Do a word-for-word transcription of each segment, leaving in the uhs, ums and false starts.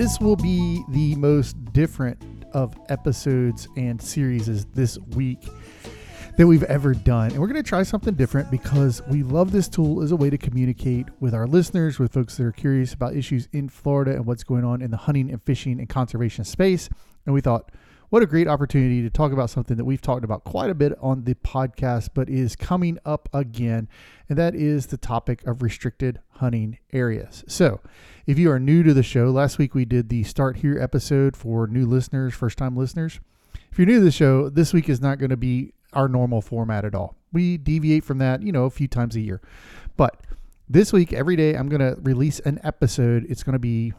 This will be the most different of episodes and series this week that we've ever done. And we're going to try something different because we love this tool as a way to communicate with our listeners, with folks that are curious about issues in Florida and what's going on in the hunting and fishing and conservation space. And we thought, what a great opportunity to talk about something that we've talked about quite a bit on the podcast, but is coming up again. And that is the topic of restricted hunting areas. So if you are new to the show, last week we did the Start Here episode for new listeners, first time listeners. If you're new to the show, this week is not going to be our normal format at all. We deviate from that, you know, a few times a year. But this week, every day, I'm going to release an episode. It's going to be,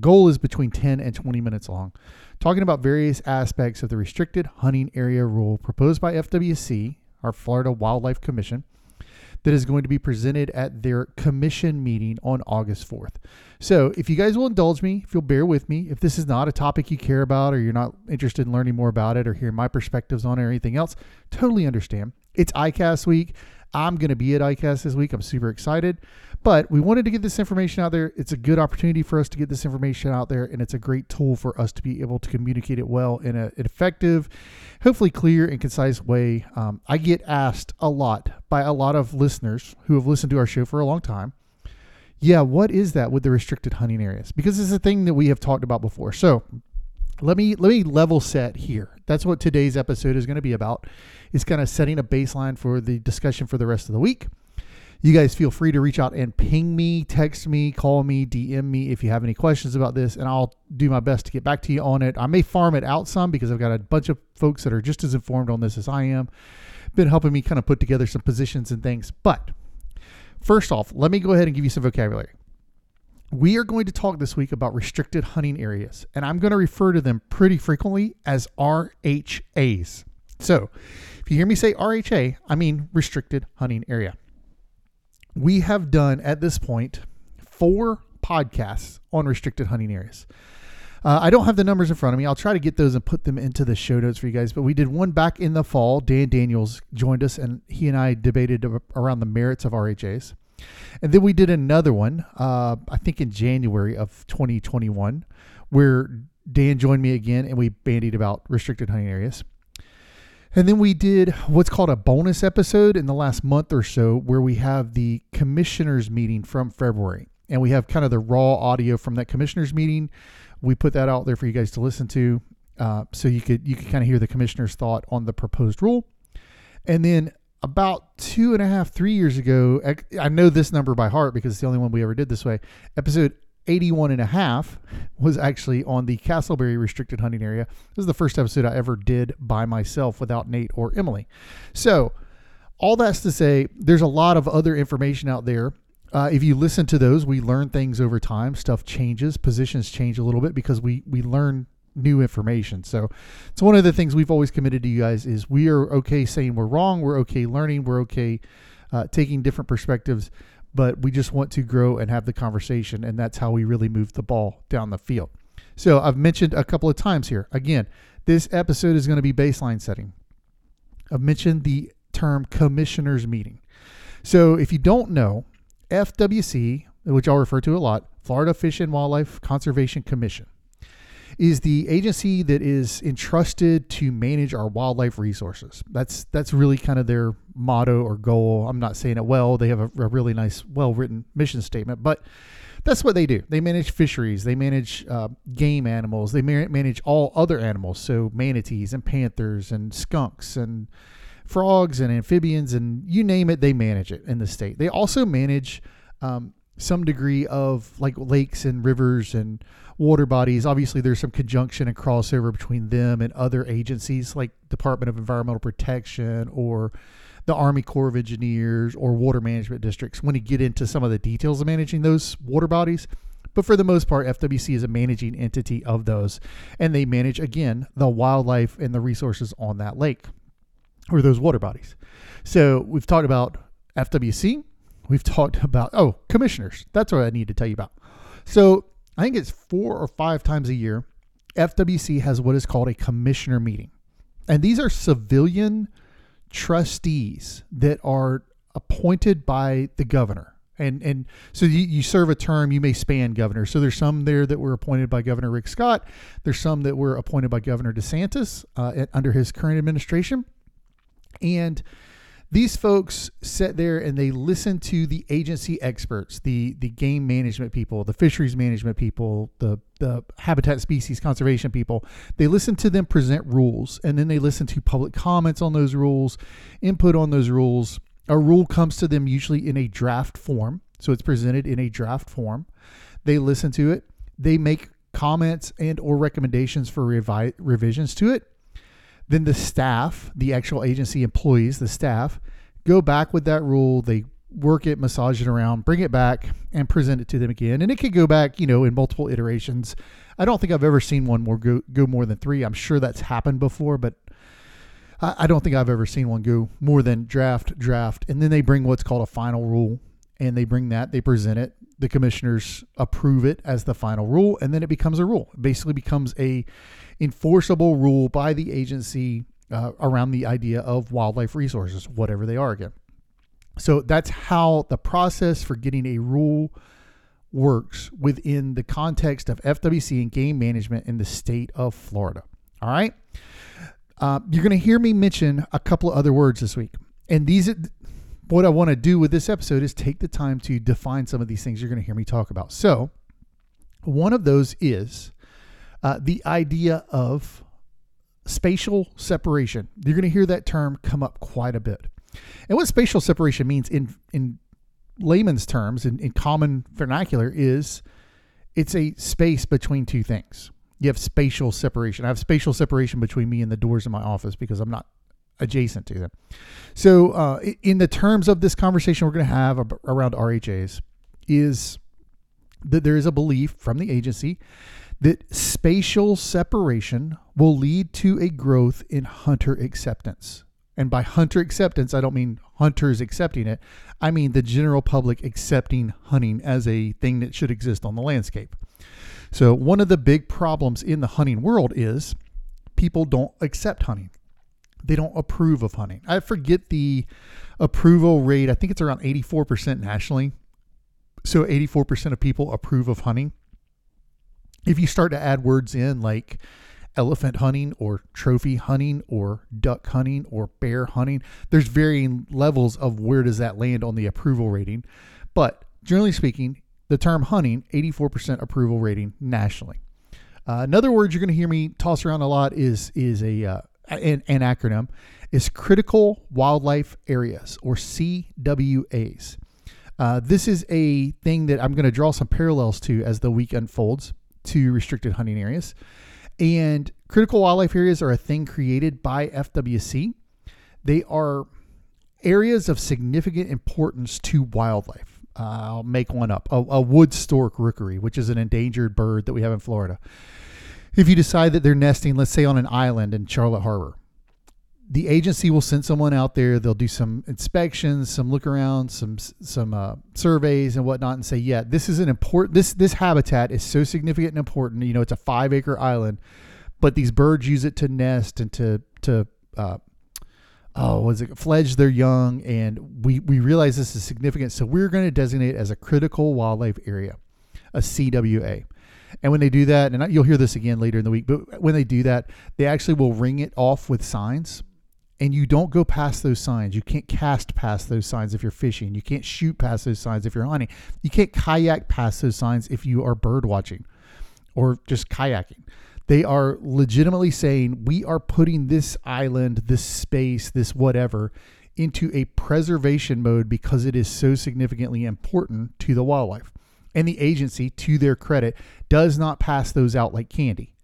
goal is between ten and twenty minutes long, talking about various aspects of the restricted hunting area rule proposed by F W C, our Florida Wildlife Commission, that is going to be presented at their commission meeting on August fourth. So if you guys will indulge me, if you'll bear with me, if this is not a topic you care about or you're not interested in learning more about it or hearing my perspectives on it or anything else, totally understand. It's iCast week. I'm going to be at iCast this week. I'm super excited, but we wanted to get this information out there. It's a good opportunity for us to get this information out there, and it's a great tool for us to be able to communicate it well in a, an effective, hopefully clear and concise way. Um, I get asked a lot by a lot of listeners who have listened to our show for a long time. Yeah, what is that with the restricted hunting areas? Because it's a thing that we have talked about before. So Let me let me level set here. That's what today's episode is going to be about. It's kind of setting a baseline for the discussion for the rest of the week. You guys feel free to reach out and ping me, text me, call me, D M me if you have any questions about this, and I'll do my best to get back to you on it. I may farm it out some because I've got a bunch of folks that are just as informed on this as I am. Been helping me kind of put together some positions and things. But first off, let me go ahead and give you some vocabulary. We are going to talk this week about restricted hunting areas, and I'm going to refer to them pretty frequently as R H As. So if you hear me say R H A, I mean restricted hunting area. We have done at this point four podcasts on restricted hunting areas. Uh, I don't have the numbers in front of me. I'll try to get those and put them into the show notes for you guys. But we did one back in the fall. Dan Daniels joined us, and he and I debated around the merits of R H As. And then we did another one, uh, I think in January of twenty twenty-one, where Dan joined me again and we bandied about restricted hunting areas. And then we did what's called a bonus episode in the last month or so, where we have the commissioners meeting from February. And we have kind of the raw audio from that commissioners meeting. We put that out there for you guys to listen to. Uh, so you could, you could kind of hear the commissioner's thought on the proposed rule. And then about two and a half, three years ago, I know this number by heart because it's the only one we ever did this way. Episode eighty-one and a half was actually on the Castleberry restricted hunting area. This is the first episode I ever did by myself without Nate or Emily. So all that's to say, there's a lot of other information out there. Uh, if you listen to those, we learn things over time. Stuff changes, positions change a little bit because we, we learn new information. So it's one of the things we've always committed to you guys is we are okay saying we're wrong. We're okay learning. We're okay uh, taking different perspectives, but we just want to grow and have the conversation. And that's how we really move the ball down the field. So I've mentioned a couple of times here. Again, this episode is going to be baseline setting. I've mentioned the term commissioners meeting. So if you don't know, F W C, which I'll refer to a lot, Florida Fish and Wildlife Conservation Commission, is the agency that is entrusted to manage our wildlife resources. That's that's really kind of their motto or goal. I'm not saying it well. They have a, a really nice, well-written mission statement, but that's what they do. They manage fisheries. They manage uh, game animals. They ma- manage all other animals, so manatees and panthers and skunks and frogs and amphibians and you name it, they manage it in the state. They also manage um, some degree of like lakes and rivers and water bodies. Obviously there's some conjunction and crossover between them and other agencies like Department of Environmental Protection or the Army Corps of Engineers or water management districts when you get into some of the details of managing those water bodies. But for the most part, F W C is a managing entity of those, and they manage, again, the wildlife and the resources on that lake or those water bodies. So we've talked about F W C. We've talked about, oh, commissioners. That's what I need to tell you about. So I think it's four or five times a year, F W C has what is called a commissioner meeting. And these are civilian trustees that are appointed by the governor. And and so you, you serve a term, you may span governor. So there's some there that were appointed by Governor Rick Scott. There's some that were appointed by Governor DeSantis uh, at, under his current administration. And these folks sit there and they listen to the agency experts, the the game management people, the fisheries management people, the, the habitat species conservation people. They listen to them present rules, and then they listen to public comments on those rules, input on those rules. A rule comes to them usually in a draft form. So it's presented in a draft form. They listen to it. They make comments and or recommendations for revi- revisions to it. Then the staff, the actual agency employees, the staff, go back with that rule. They work it, massage it around, bring it back, and present it to them again. And it could go back, you know, in multiple iterations. I don't think I've ever seen one more go, go more than three. I'm sure that's happened before, but I, I don't think I've ever seen one go more than draft, draft. And then they bring what's called a final rule, and they bring that, they present it. The commissioners approve it as the final rule, and then it becomes a rule. It basically becomes a enforceable rule by the agency uh, around the idea of wildlife resources, whatever they are again. So that's how the process for getting a rule works within the context of F W C and game management in the state of Florida. All right. Uh, you're going to hear me mention a couple of other words this week. And these are, what I want to do with this episode is take the time to define some of these things you're going to hear me talk about. So one of those is uh, the idea of spatial separation. You're going to hear that term come up quite a bit. And what spatial separation means in, in layman's terms, in, in common vernacular, is it's a space between two things. You have spatial separation. I have spatial separation between me and the doors in my office because I'm not adjacent to them. So uh, in the terms of this conversation we're going to have ab- around R H As is that there is a belief from the agency that spatial separation will lead to a growth in hunter acceptance. And by hunter acceptance, I don't mean hunters accepting it. I mean the general public accepting hunting as a thing that should exist on the landscape. So one of the big problems in the hunting world is people don't accept hunting. They don't approve of hunting. I forget the approval rate. I think it's around eighty-four percent nationally. So eighty-four percent of people approve of hunting. If you start to add words in like elephant hunting or trophy hunting or duck hunting or bear hunting, there's varying levels of where does that land on the approval rating. But generally speaking, the term hunting, eighty-four percent approval rating nationally. Uh, another word you're going to hear me toss around a lot is, is a... Uh, An, an acronym is Critical Wildlife Areas, or C W As. Uh, this is a thing that I'm going to draw some parallels to as the week unfolds to restricted hunting areas. And critical wildlife areas are a thing created by F W C. They are areas of significant importance to wildlife. Uh, I'll make one up, a, a wood stork rookery, which is an endangered bird that we have in Florida. If you decide that they're nesting, let's say on an island in Charlotte Harbor, the agency will send someone out there. They'll do some inspections, some look around, some some uh, surveys and whatnot, and say, yeah, this is an important. This this habitat is so significant and important. You know, it's a five acre island, but these birds use it to nest and to to uh, oh, what is it fledge their young, and we we realize this is significant, so we're going to designate it as a critical wildlife area, a C W A. And when they do that, and you'll hear this again later in the week, but when they do that, they actually will ring it off with signs, and you don't go past those signs. You can't cast past those signs if you're fishing. You can't shoot past those signs if you're hunting. You can't kayak past those signs if you are bird watching or just kayaking. They are legitimately saying, we are putting this island, this space, this whatever, into a preservation mode because it is so significantly important to the wildlife. And the agency, to their credit, does not pass those out like candy.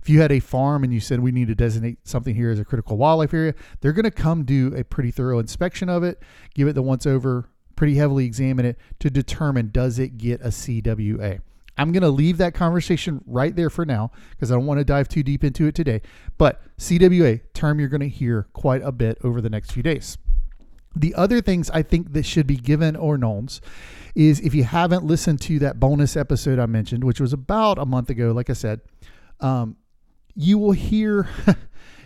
If you had a farm and you said, we need to designate something here as a critical wildlife area, they're going to come do a pretty thorough inspection of it, give it the once over, pretty heavily examine it to determine, does it get a C W A? I'm going to leave that conversation right there for now because I don't want to dive too deep into it today. But C W A, term you're going to hear quite a bit over the next few days. The other things I think that should be given or knowns is if you haven't listened to that bonus episode I mentioned, which was about a month ago, like I said, um, you will hear,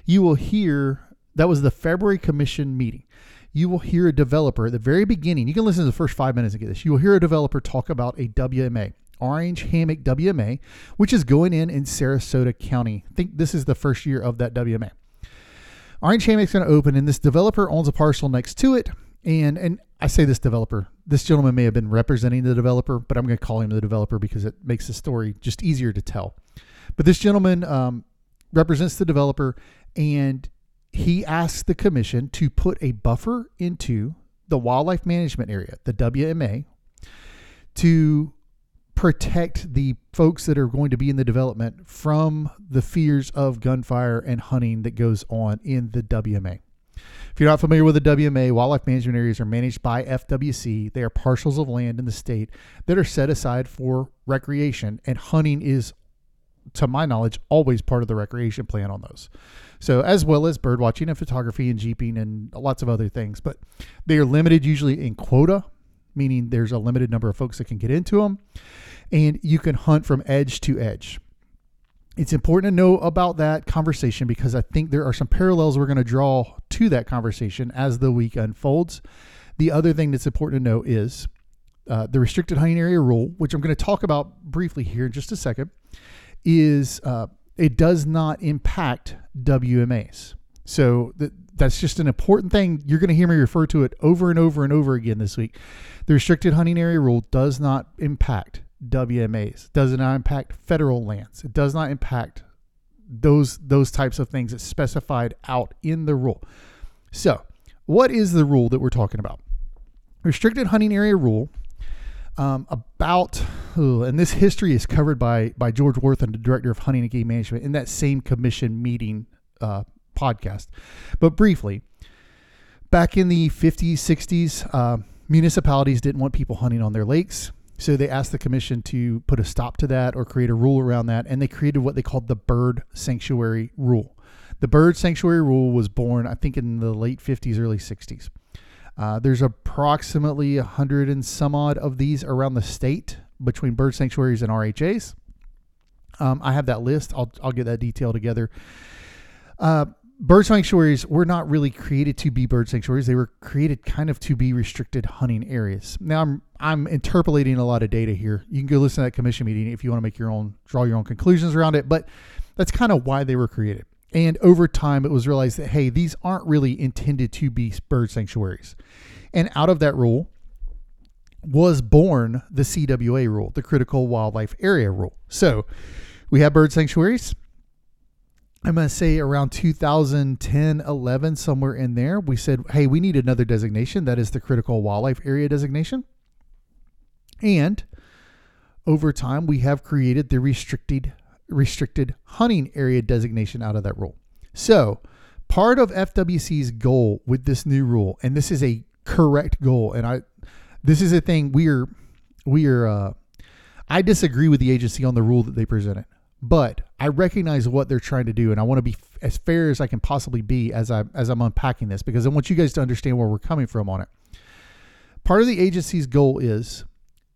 you will hear, that was the February Commission meeting. you will hear a developer at the very beginning. You can listen to the first five minutes and get this. You will hear a developer talk about a W M A, Orange Hammock W M A, which is going in in Sarasota County. I think this is the first year of that W M A. Orange Hammock's going to open, and this developer owns a parcel next to it. And and I say this developer, this gentleman may have been representing the developer, but I'm going to call him the developer because it makes the story just easier to tell. But this gentleman um, represents the developer, and he asked the commission to put a buffer into the wildlife management area, the W M A, to protect the folks that are going to be in the development from the fears of gunfire and hunting that goes on in the W M A. If you're not familiar with the W M A, wildlife management areas are managed by F W C. They are parcels of land in the state that are set aside for recreation, and hunting is, to my knowledge, always part of the recreation plan on those. So as well as bird watching and photography and jeeping and lots of other things, but they are limited usually in quota, meaning there's a limited number of folks that can get into them, and you can hunt from edge to edge. It's important to know about that conversation because I think there are some parallels we're going to draw to that conversation as the week unfolds. The other thing that's important to know is uh, the restricted hunting area rule, which I'm going to talk about briefly here in just a second, is uh, it does not impact W M As. So th- that's just an important thing. You're going to hear me refer to it over and over and over again this week. The restricted hunting area rule does not impact W M As. It does not impact federal lands. It does not impact those those types of things that's specified out in the rule. So what is the rule that we're talking about? Restricted hunting area rule um, about, oh, and this history is covered by by George Worth and the director of hunting and game management in that same commission meeting uh, podcast. But briefly, back in the fifties, sixties, uh, municipalities didn't want people hunting on their lakes. So they asked the commission to put a stop to that or create a rule around that. And they created what they called the bird sanctuary rule. The bird sanctuary rule was born, I think, in the late fifties, early sixties. Uh, there's approximately a hundred and some odd of these around the state between bird sanctuaries and R H As. Um, I have that list. I'll, I'll get that detail together. Uh, Bird sanctuaries were not really created to be bird sanctuaries. They were created kind of to be restricted hunting areas. Now I'm I'm interpolating a lot of data here. You can go listen to that commission meeting if you want to make your own, draw your own conclusions around it, but that's kind of why they were created. And over time it was realized that, hey, these aren't really intended to be bird sanctuaries. And out of that rule was born the C W A rule, the critical wildlife area rule. So we have bird sanctuaries. I'm going to say around two thousand ten, eleven, somewhere in there, we said, hey, we need another designation. That is the critical wildlife area designation. And over time, we have created the restricted restricted hunting area designation out of that rule. So part of F W C's goal with this new rule, and this is a correct goal, and I, this is a thing we are, we are, uh, I disagree with the agency on the rule that they presented. But I recognize what they're trying to do, and I want to be f- as fair as I can possibly be as I as I'm unpacking this, because I want you guys to understand where we're coming from on it. Part of the agency's goal is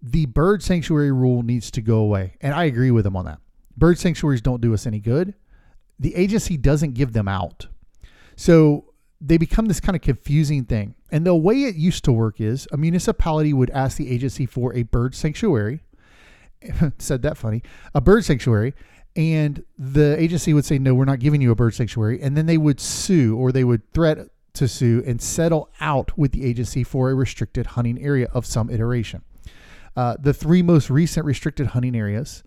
the bird sanctuary rule needs to go away, and I agree with them on that. Bird sanctuaries don't do us any good. The agency doesn't give them out, so they become this kind of confusing thing. And the way it used to work is a municipality would ask the agency for a bird sanctuary. Said that funny. A bird sanctuary. And the agency would say, no, we're not giving you a bird sanctuary. And then they would sue, or they would threat to sue and settle out with the agency for a restricted hunting area of some iteration. Uh, the three most recent restricted hunting areas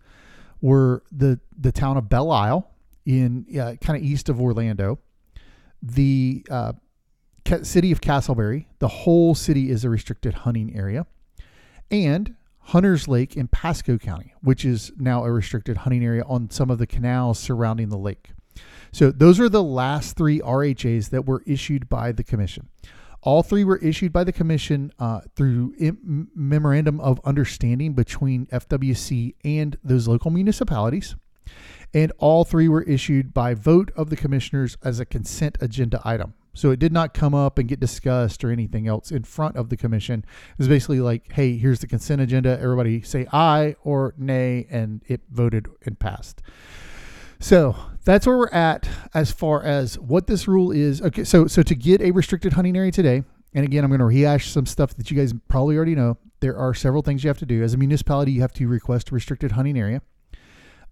were the, the town of Belle Isle in uh, kind of east of Orlando, the uh, city of Castleberry. The whole city is a restricted hunting area, and Hunters Lake in Pasco County, which is now a restricted hunting area on some of the canals surrounding the lake. So those are the last three R H As that were issued by the commission. All three were issued by the commission uh, through im- memorandum of understanding between F W C and those local municipalities. And all three were issued by vote of the commissioners as a consent agenda item. So it did not come up and get discussed or anything else in front of the commission. It was basically like, hey, here's the consent agenda. Everybody say aye or nay, and it voted and passed. So that's where we're at as far as what this rule is. Okay, so so to get a restricted hunting area today, And again, I'm going to rehash some stuff that you guys probably already know. There are several things you have to do. As a municipality, you have to request a restricted hunting area.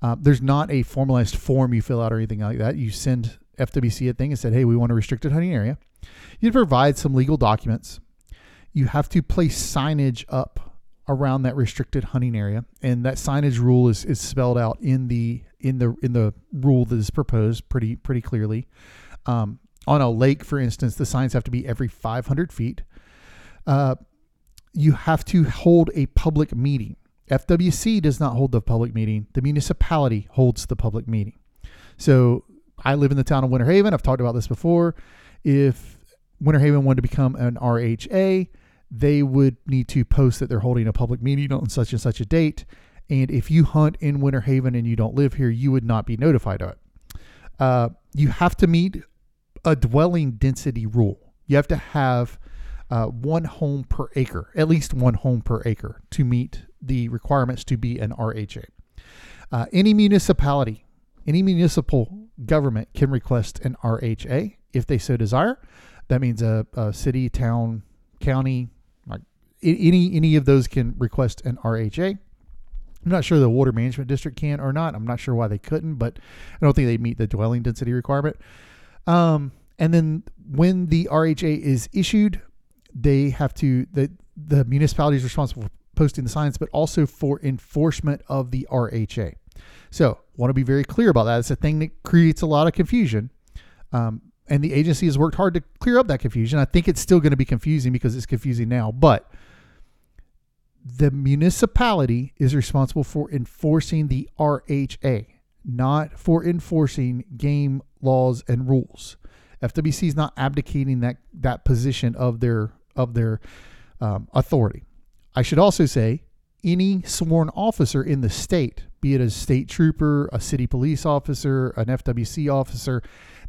Uh, there's not a formalized form you fill out or anything like that. You send F W C a thing and said, hey, we want a restricted hunting area. You provide some legal documents. You have to place signage up around that restricted hunting area. And that signage rule is, is spelled out in the in the in the rule that is proposed pretty pretty clearly. Um, on a lake, for instance, the signs have to be every five hundred feet. Uh, you have to hold a public meeting. F W C does not hold the public meeting. The municipality holds the public meeting. So I live in the town of Winter Haven. I've talked about this before. If Winter Haven wanted to become an R H A, they would need to post that they're holding a public meeting on such and such a date. And if you hunt in Winter Haven and you don't live here, you would not be notified of it. Uh, you have to meet a dwelling density rule. You have to have uh, one home per acre, at least one home per acre, to meet the requirements to be an R H A. Uh, any municipality, any municipal government can request an R H A if they so desire. That means a, a city, town, county, like any any of those can request an R H A. I'm not sure the water management district can or not. I'm not sure why they couldn't, but I don't think they meet the dwelling density requirement. Um, and then when the R H A is issued, they have to, the, the municipality is responsible for posting the signs, but also for enforcement of the R H A. So want to be very clear about that. It's a thing that creates a lot of confusion. Um, and the agency has worked hard to clear up that confusion. I think it's still going to be confusing because it's confusing now, but the municipality is responsible for enforcing the R H A, not for enforcing game laws and rules. F W C is not abdicating that, that position of their, of their um, authority. I should also say any sworn officer in the state, be it a state trooper, a city police officer, an F W C officer,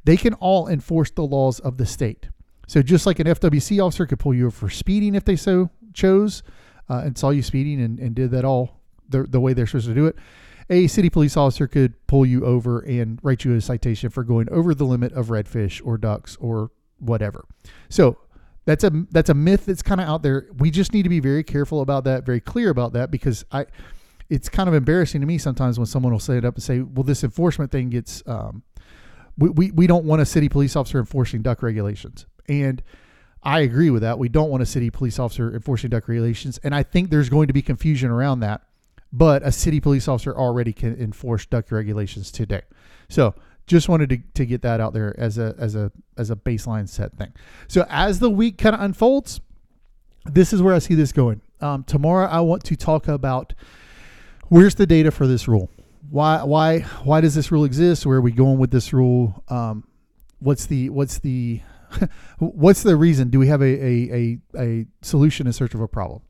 they can all enforce the laws of the state. So just like an F W C officer could pull you for speeding if they so chose, uh, and saw you speeding and, and did that all the, the way they're supposed to do it, a city police officer could pull you over and write you a citation for going over the limit of redfish or ducks or whatever. So that's a, that's a myth that's kind of out there. We just need to be very careful about that, very clear about that, because I, it's kind of embarrassing to me sometimes when someone will say it up and say, well, this enforcement thing gets, um, we, we, we don't want a city police officer enforcing duck regulations. And I agree with that. We don't want a city police officer enforcing duck regulations. And I think there's going to be confusion around that. But a city police officer already can enforce duck regulations today. So just wanted to, to get that out there as a as a as a baseline set thing. So as the week kind of unfolds, this is where I see this going. Um, tomorrow I want to talk about where's the data for this rule? Why why why does this rule exist? Where are we going with this rule? Um, what's the what's the what's the reason? Do we have a a a, a solution in search of a problem?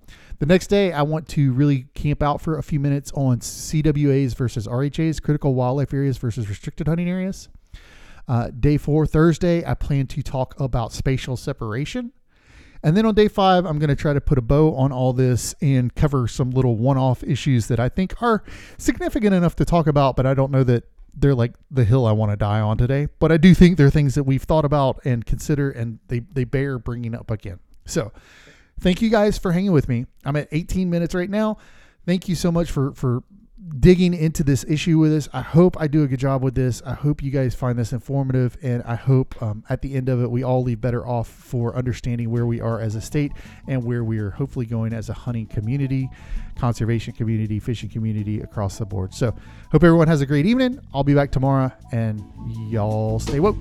The next day, I want to really camp out for a few minutes on C W As versus R H As, critical wildlife areas versus restricted hunting areas. Uh, day four, Thursday, I plan to talk about spatial separation. And then on day five, I'm going to try to put a bow on all this and cover some little one-off issues that I think are significant enough to talk about, but I don't know that they're like the hill I want to die on today. But I do think they're things that we've thought about and consider, and they, they bear bringing up again. So thank you guys for hanging with me. I'm at eighteen minutes right now. Thank you so much for, for digging into this issue with us. I hope I do a good job with this. I hope you guys find this informative, and I hope um, at the end of it, we all leave better off for understanding where we are as a state and where we are hopefully going as a hunting community, conservation community, fishing community across the board. So hope everyone has a great evening. I'll be back tomorrow, and y'all stay woke.